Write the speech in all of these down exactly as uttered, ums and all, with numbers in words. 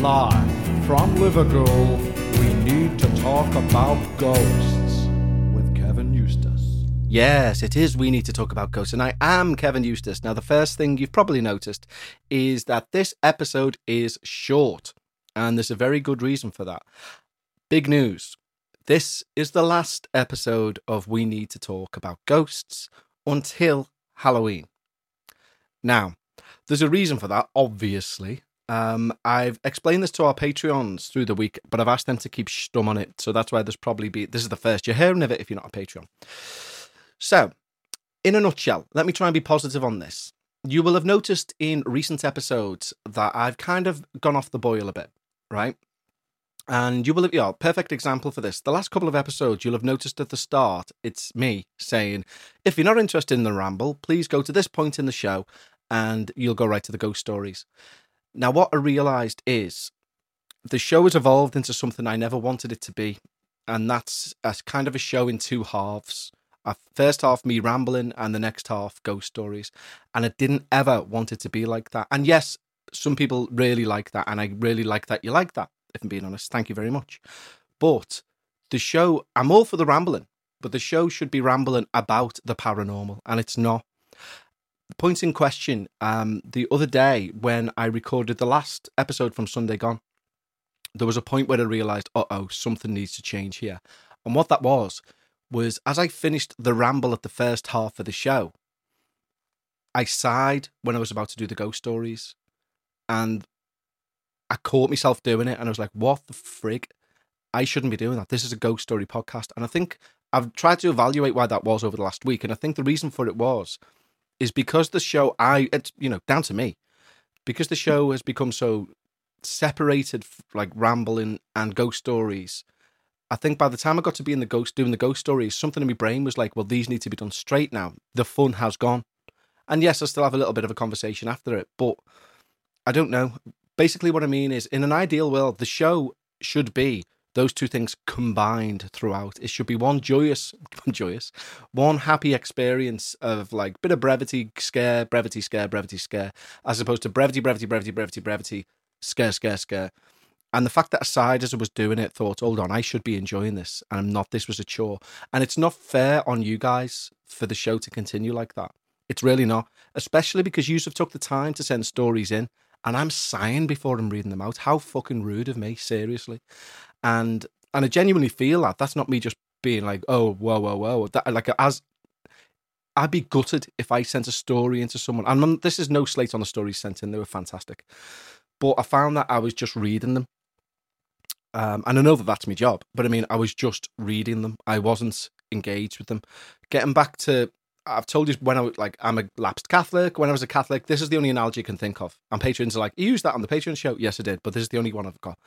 Live from Liverpool, we need to talk about ghosts with Kevin Eustace. Yes, it is We Need to Talk About Ghosts, and I am Kevin Eustace. Now, the first thing you've probably noticed is that this episode is short, and there's a very good reason for that. Big news. This is the last episode of We Need to Talk About Ghosts until Halloween. Now, there's a reason for that, obviously. Um, I've explained this to our Patreons through the week, but I've asked them to keep stum on it. So that's why there's probably be, this is the first you're hearing of it if you're not a Patreon. So, in a nutshell, let me try and be positive on this. You will have noticed in recent episodes that I've kind of gone off the boil a bit, right? And you will have, yeah, perfect example for this. The last couple of episodes, you'll have noticed at the start, it's me saying, if you're not interested in the ramble, please go to this point in the show and you'll go right to the ghost stories. Now, what I realised is the show has evolved into something I never wanted it to be, and that's a kind of a show in two halves. A first half, me rambling, and the next half, ghost stories. And I didn't ever want it to be like that. And yes, some people really like that, and I really like that you like that, if I'm being honest. Thank you very much. But the show, I'm all for the rambling, but the show should be rambling about the paranormal, and it's not. The point in question, um, the other day when I recorded the last episode from Sunday Gone, there was a point where I realised, uh-oh, something needs to change here. And what that was, was as I finished the ramble at the first half of the show, I sighed when I was about to do the ghost stories. And I caught myself doing it, and I was like, what the frig? I shouldn't be doing that. This is a ghost story podcast. And I think I've tried to evaluate why that was over the last week. And I think the reason for it was... is because the show, I, it's, you know, down to me, because the show has become so separated, like rambling and ghost stories. I think by the time I got to be in the ghost, doing the ghost stories, something in my brain was like, well, these need to be done straight now. The fun has gone. And yes, I still have a little bit of a conversation after it, but I don't know. Basically what I mean is, in an ideal world, the show should be those two things combined throughout. It should be one joyous, joyous, one happy experience of like bit of brevity, scare, brevity, scare, brevity, scare, as opposed to brevity, brevity, brevity, brevity, brevity, scare, scare, scare. And the fact that aside as I was doing it, thought, hold on, I should be enjoying this, and I'm not. This was a chore, and it's not fair on you guys for the show to continue like that. It's really not, especially because you have took the time to send stories in, and I'm sighing before I'm reading them out. How fucking rude of me, seriously. And and I genuinely feel that. That's not me just being like, oh, whoa, whoa, whoa. That, like, as I'd be gutted if I sent a story into someone. And this is no slate on the stories sent in. They were fantastic. But I found that I was just reading them. Um, and I know that that's my job. But, I mean, I was just reading them. I wasn't engaged with them. Getting back to... I've told you when I was like, I'm a lapsed Catholic. When I was a Catholic, this is the only analogy I can think of. And patrons are like, you used that on the Patreon show? Yes, I did. But this is the only one I've got.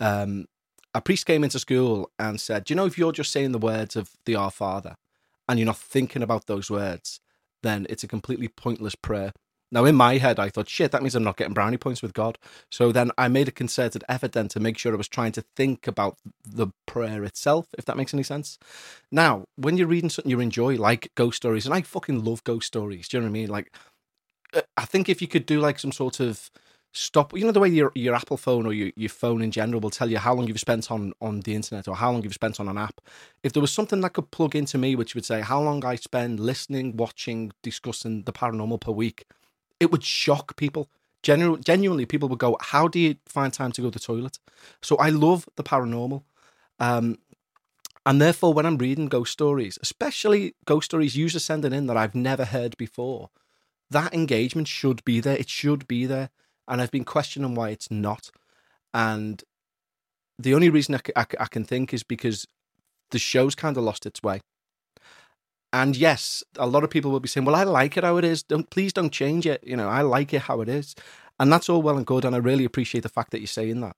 Um, a priest came into school and said, do you know, if you're just saying the words of the Our Father and you're not thinking about those words, then it's a completely pointless prayer. Now, in my head, I thought, shit, that means I'm not getting brownie points with God. So then I made a concerted effort then to make sure I was trying to think about the prayer itself, if that makes any sense. Now, when you're reading something you enjoy, like ghost stories, and I fucking love ghost stories, do you know what I mean? Like, I think if you could do like some sort of stop, you know, the way your your Apple phone or your, your phone in general will tell you how long you've spent on, on the internet or how long you've spent on an app. If there was something that could plug into me, which would say how long I spend listening, watching, discussing the paranormal per week, it would shock people. Genu- genuinely, people would go, how do you find time to go to the toilet? So I love the paranormal. Um, and therefore, when I'm reading ghost stories, especially ghost stories users sending in that I've never heard before, that engagement should be there. It should be there. And I've been questioning why it's not. And the only reason I, c- I, c- I can think is because the show's kind of lost its way. And yes, a lot of people will be saying, well, I like it how it is. Don't, please don't change it. You know, I like it how it is. And that's all well and good. And I really appreciate the fact that you're saying that.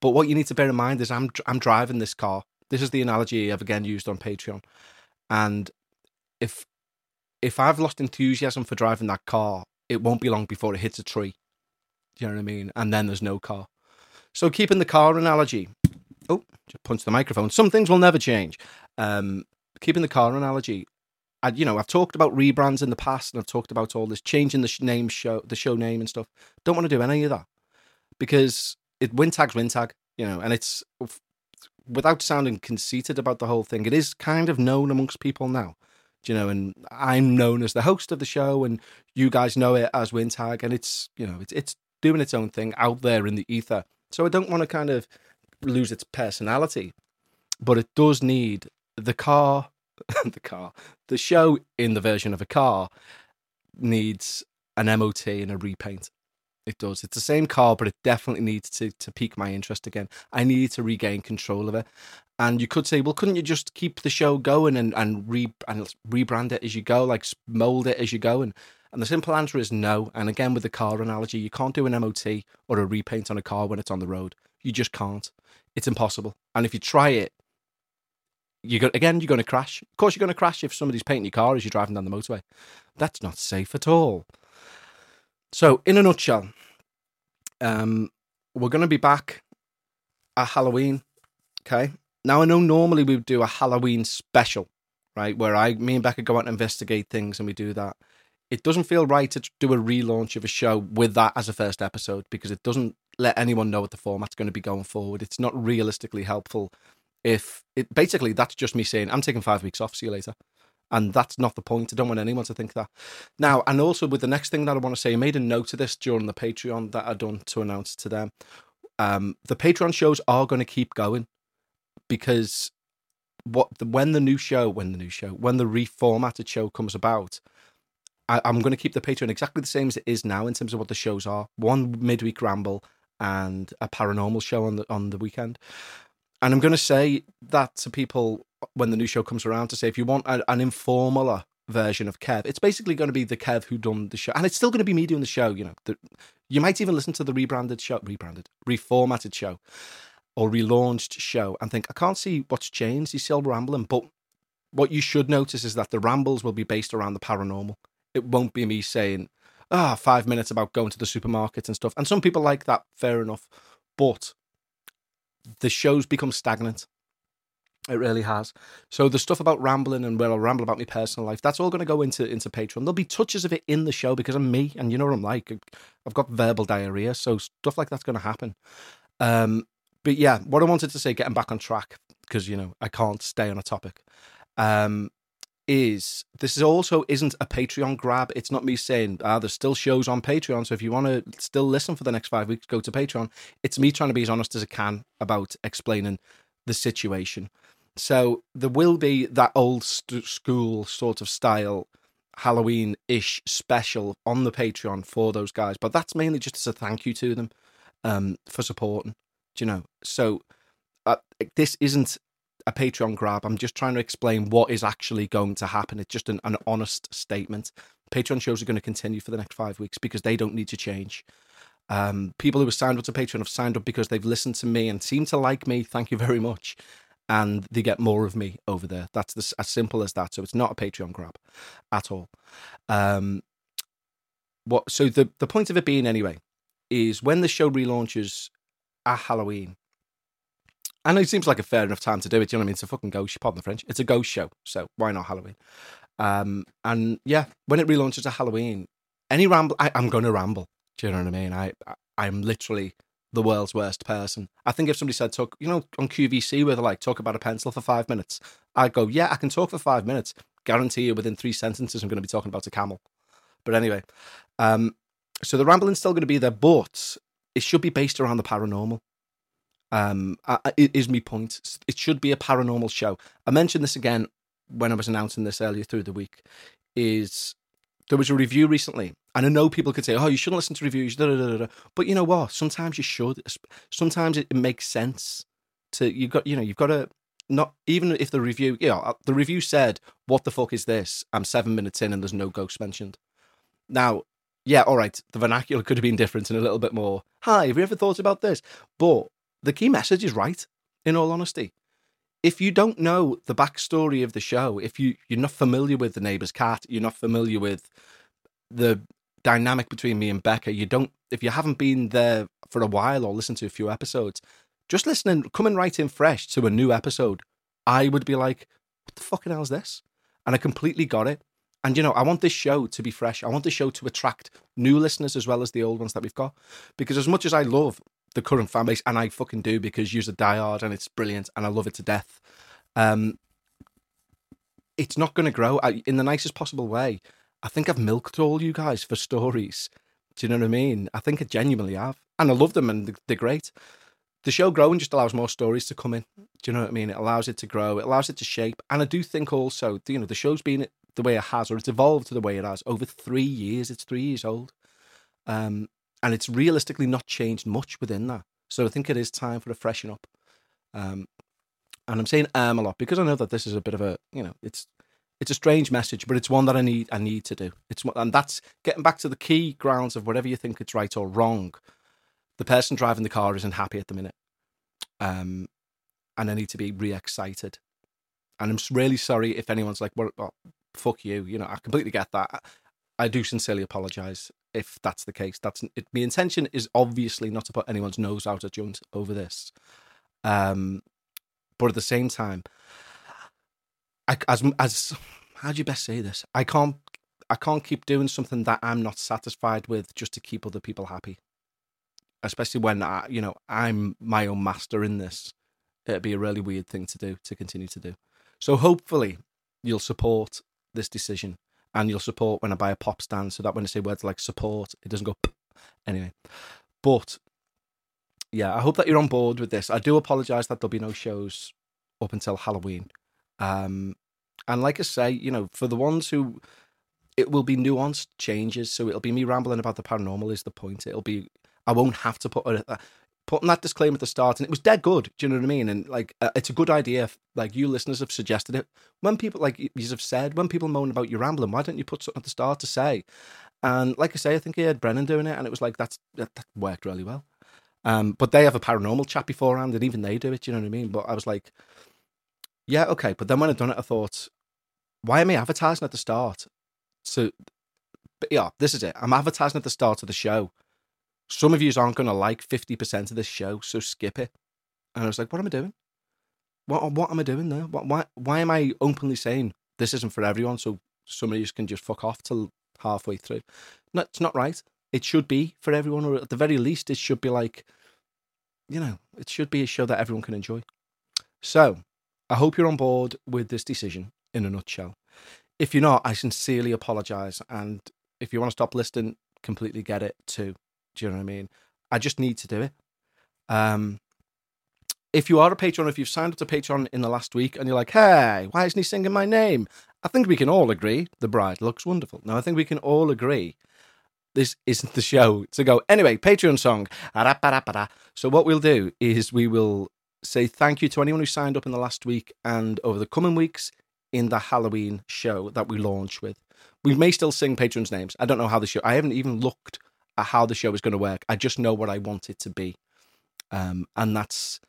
But what you need to bear in mind is I'm I'm driving this car. This is the analogy I've again used on Patreon. And if if I've lost enthusiasm for driving that car, it won't be long before it hits a tree. Do you know what I mean? And then there's no car. So keeping the car analogy. Oh, just punch the microphone. Some things will never change. Um, keeping the car analogy, I, you know, I've talked about rebrands in the past, and I've talked about all this changing the sh- name show, the show name and stuff. Don't want to do any of that because it, Wintag's Wintag, you know, and it's, without sounding conceited about the whole thing, it is kind of known amongst people now, you know, and I'm known as the host of the show and you guys know it as Wintag, and it's, you know, it's, it's doing its own thing out there in the ether. So I don't want to kind of lose its personality, but it does need the car, the car, the show in the version of a car needs an M O T and a repaint. It does. It's the same car, but it definitely needs to to pique my interest again. I need to regain control of it. And you could say, well, couldn't you just keep the show going and and, re, and rebrand it as you go, like mold it as you go? And, and the simple answer is no. And again, with the car analogy, you can't do an M O T or a repaint on a car when it's on the road. You just can't. It's impossible. And if you try it, you go, again, you're going to crash. Of course, you're going to crash if somebody's painting your car as you're driving down the motorway. That's not safe at all. So, in a nutshell, um, we're going to be back at Halloween, okay? Now, I know normally we would do a Halloween special, right, where I, me and Becca go out and investigate things and we do that. It doesn't feel right to do a relaunch of a show with that as a first episode because it doesn't let anyone know what the format's going to be going forward. It's not realistically helpful if it basically that's just me saying, I'm taking five weeks off, see you later. And that's not the point. I don't want anyone to think that. Now, and also with the next thing that I want to say, I made a note of this during the Patreon that I done to announce to them. Um, the Patreon shows are going to keep going because what the, when the new show, when the new show, when the reformatted show comes about, I, I'm going to keep the Patreon exactly the same as it is now in terms of what the shows are. One midweek ramble and a paranormal show on the on the weekend. And I'm going to say that to people when the new show comes around to say, if you want a, an informal version of Kev, it's basically going to be the Kev who done the show. And it's still going to be me doing the show. You know, the, you might even listen to the rebranded show, rebranded, reformatted show or relaunched show and think, I can't see what's changed. He's still rambling. But what you should notice is that the rambles will be based around the paranormal. It won't be me saying, ah, oh, five minutes about going to the supermarket and stuff. And some people like that. Fair enough. But the show's become stagnant. It really has. So the stuff about rambling and where I'll ramble about my personal life, that's all going to go into, into Patreon. There'll be touches of it in the show because I'm me and you know what I'm like. I've got verbal diarrhea, so stuff like that's going to happen. Um, but yeah, what I wanted to say, getting back on track, because, you know, I can't stay on a topic, um, is this is also isn't a Patreon grab. It's not me saying, ah, there's still shows on Patreon, so if you want to still listen for the next five weeks, go to Patreon. It's me trying to be as honest as I can about explaining the situation. So there will be that old st- school sort of style Halloween-ish special on the Patreon for those guys. But that's mainly just as a thank you to them um, for supporting, do you know? So uh, this isn't a Patreon grab. I'm just trying to explain what is actually going to happen. It's just an, an honest statement. Patreon shows are going to continue for the next five weeks because they don't need to change. Um, people who have signed up to Patreon have signed up because they've listened to me and seem to like me. Thank you very much. And they get more of me over there. That's the, as simple as that. So it's not a Patreon grab at all. Um, what? So the, the point of it being anyway is when the show relaunches at Halloween, and it seems like a fair enough time to do it. You know what I mean? It's a fucking ghost, pardon the French. It's a ghost show. So why not Halloween? Um, and yeah, when it relaunches at Halloween, any ramble, I, I'm going to ramble. Do you know what I mean? I, I I'm literally the world's worst person. I think if somebody said, talk, you know, on Q V C where they're like, talk about a pencil for five minutes, I'd go, yeah, I can talk for five minutes. Guarantee you within three sentences, I'm going to be talking about a camel. But anyway, um, so the rambling's still going to be there, but it should be based around the paranormal. Um, I, I, is my point. It should be a paranormal show. I mentioned this again when I was announcing this earlier through the week, is there was a review recently. And I know people could say, oh, you shouldn't listen to reviews, da, da, da, da. But you know what? Sometimes you should. Sometimes it makes sense to, you've got, you know, you've got to not, even if the review, you know, the review said, what the fuck is this? I'm seven minutes in and there's no ghost mentioned. Now, yeah, all right, the vernacular could have been different and a little bit more, hi, have you ever thought about this? But the key message is right, in all honesty. If you don't know the backstory of the show, if you, you're not familiar with The Neighbour's Cat, you're not familiar with the dynamic between me and Becca, you don't, if you haven't been there for a while or listened to a few episodes, just listening, coming right in fresh to a new episode, I would be like, what the fucking hell is this? And I completely got it. And, you know, I want this show to be fresh. I want this show to attract new listeners as well as the old ones that we've got. Because as much as I love the current fan base, and I fucking do, because you're a diehard and it's brilliant and I love it to death. Um, it's not going to grow I, in the nicest possible way. I think I've milked all you guys for stories. Do you know what I mean? I think I genuinely have. And I love them and they're great. The show growing just allows more stories to come in. Do you know what I mean? It allows it to grow. It allows it to shape. And I do think also, you know, the show's been the way it has, or it's evolved to the way it has over three years. It's three years old. Um, and it's realistically not changed much within that. So I think it is time for a freshen up. Um, and I'm saying um a lot because I know that this is a bit of a, you know, it's, it's a strange message, but it's one that I need, I need to do. It's and that's getting back to the key grounds of whatever you think it's right or wrong. The person driving the car isn't happy at the minute. Um, and I need to be re-excited. And I'm really sorry if anyone's like, well, well, fuck you. You know, I completely get that. I do sincerely apologise if that's the case. That's it. My intention is obviously not to put anyone's nose out of joint over this. Um, but at the same time, I, as as how do you best say this? I can't I can't keep doing something that I'm not satisfied with just to keep other people happy, especially when I, you know, I'm my own master in this. It'd be a really weird thing to do to continue to do. So hopefully you'll support this decision, and you'll support when I buy a pop stand, so that when I say words like support, it doesn't go p- anyway. But yeah, I hope that you're on board with this. I do apologise that there'll be no shows up until Halloween. Um, and like I say, you know, for the ones who, it will be nuanced changes, so it'll be me rambling about the paranormal is the point. It'll be, I won't have to put a, putting that disclaimer at the start, and it was dead good, do you know what I mean? And like, uh, it's a good idea, like you listeners have suggested it. When people, like you have said, when people moan about your rambling, why don't you put something at the start to say? And like I say, I think he had Brennan doing it, and it was like, that's, that, that worked really well. Um, but they have a paranormal chat beforehand, and even they do it, do you know what I mean? But I was like, yeah, okay. But then when I'd done it, I thought, why am I advertising at the start? So, but yeah, this is it. I'm advertising at the start of the show. Some of you aren't going to like fifty percent of this show, so skip it. And I was like, what am I doing? What what am I doing there? What, why, why am I openly saying this isn't for everyone, so some of you can just fuck off till halfway through? No, it's not right. It should be for everyone, or at the very least, it should be like, you know, it should be a show that everyone can enjoy. So, I hope you're on board with this decision in a nutshell. If you're not, I sincerely apologise. And if you want to stop listening, completely get it too. Do you know what I mean? I just need to do it. Um, if you are a patron, if you've signed up to Patreon in the last week and you're like, hey, why isn't he singing my name? I think we can all agree the bride looks wonderful. Now, I think we can all agree this isn't the show to go. Anyway, Patreon song. So what we'll do is we will say thank you to anyone who signed up in the last week and over the coming weeks in the Halloween show that we launch with. We may still sing patrons' names. I don't know how the show... I haven't even looked at how the show is going to work. I just know what I want it to be. Um, and that's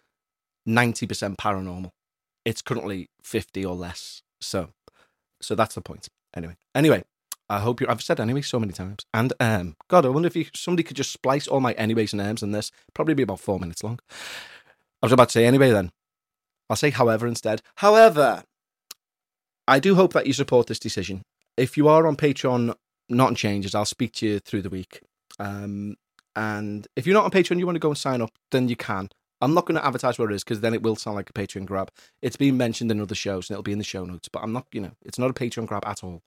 ninety percent paranormal. It's currently fifty or less. So so that's the point. Anyway. Anyway, I hope you're... I've said anyway so many times. And, um, God, I wonder if you, somebody could just splice all my anyways and ums in this. Probably be about four minutes long. I was about to say anyway then. I'll say however instead. However, I do hope that you support this decision. If you are on Patreon, not on changes, I'll speak to you through the week. Um, and if you're not on Patreon, you want to go and sign up, then you can. I'm not going to advertise where it is because then it will sound like a Patreon grab. It's been mentioned in other shows and it'll be in the show notes, but I'm not, you know, it's not a Patreon grab at all.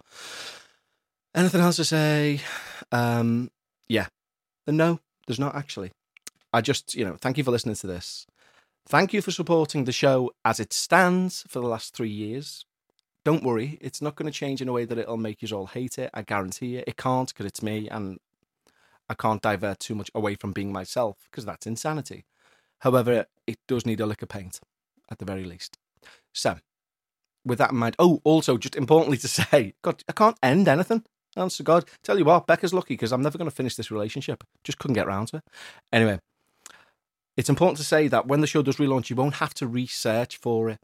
Anything else to say? Um, yeah. And no, there's not actually. I just, you know, thank you for listening to this. Thank you for supporting the show as it stands for the last three years. Don't worry, it's not going to change in a way that it'll make you all hate it. I guarantee you. It can't because it's me and I can't divert too much away from being myself because that's insanity. However, it does need a lick of paint at the very least. So, with that in mind, oh, also just importantly to say, God, I can't end anything. Answer God. Tell you what, Becca's lucky because I'm never going to finish this relationship. Just couldn't get round to it. Anyway. It's important to say that when the show does relaunch, you won't have to research for it,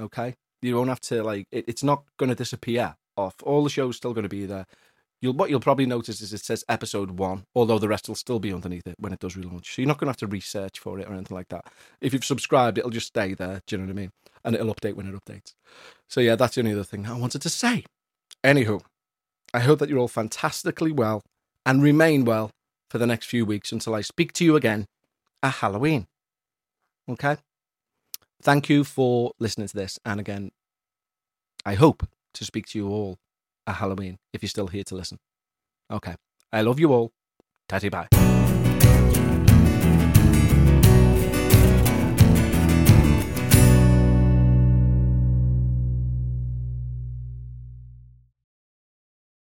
okay? You won't have to, like, it, it's not going to disappear off. All the show's still going to be there. You'll What you'll probably notice is it says episode one, although the rest will still be underneath it when it does relaunch. So you're not going to have to research for it or anything like that. If you've subscribed, it'll just stay there, do you know what I mean? And it'll update when it updates. So yeah, that's the only other thing that I wanted to say. Anywho, I hope that you're all fantastically well and remain well for the next few weeks until I speak to you again a Halloween. Okay? Thank you for listening to this. And again, I hope to speak to you all at Halloween if you're still here to listen. Okay. I love you all. Tatty bye.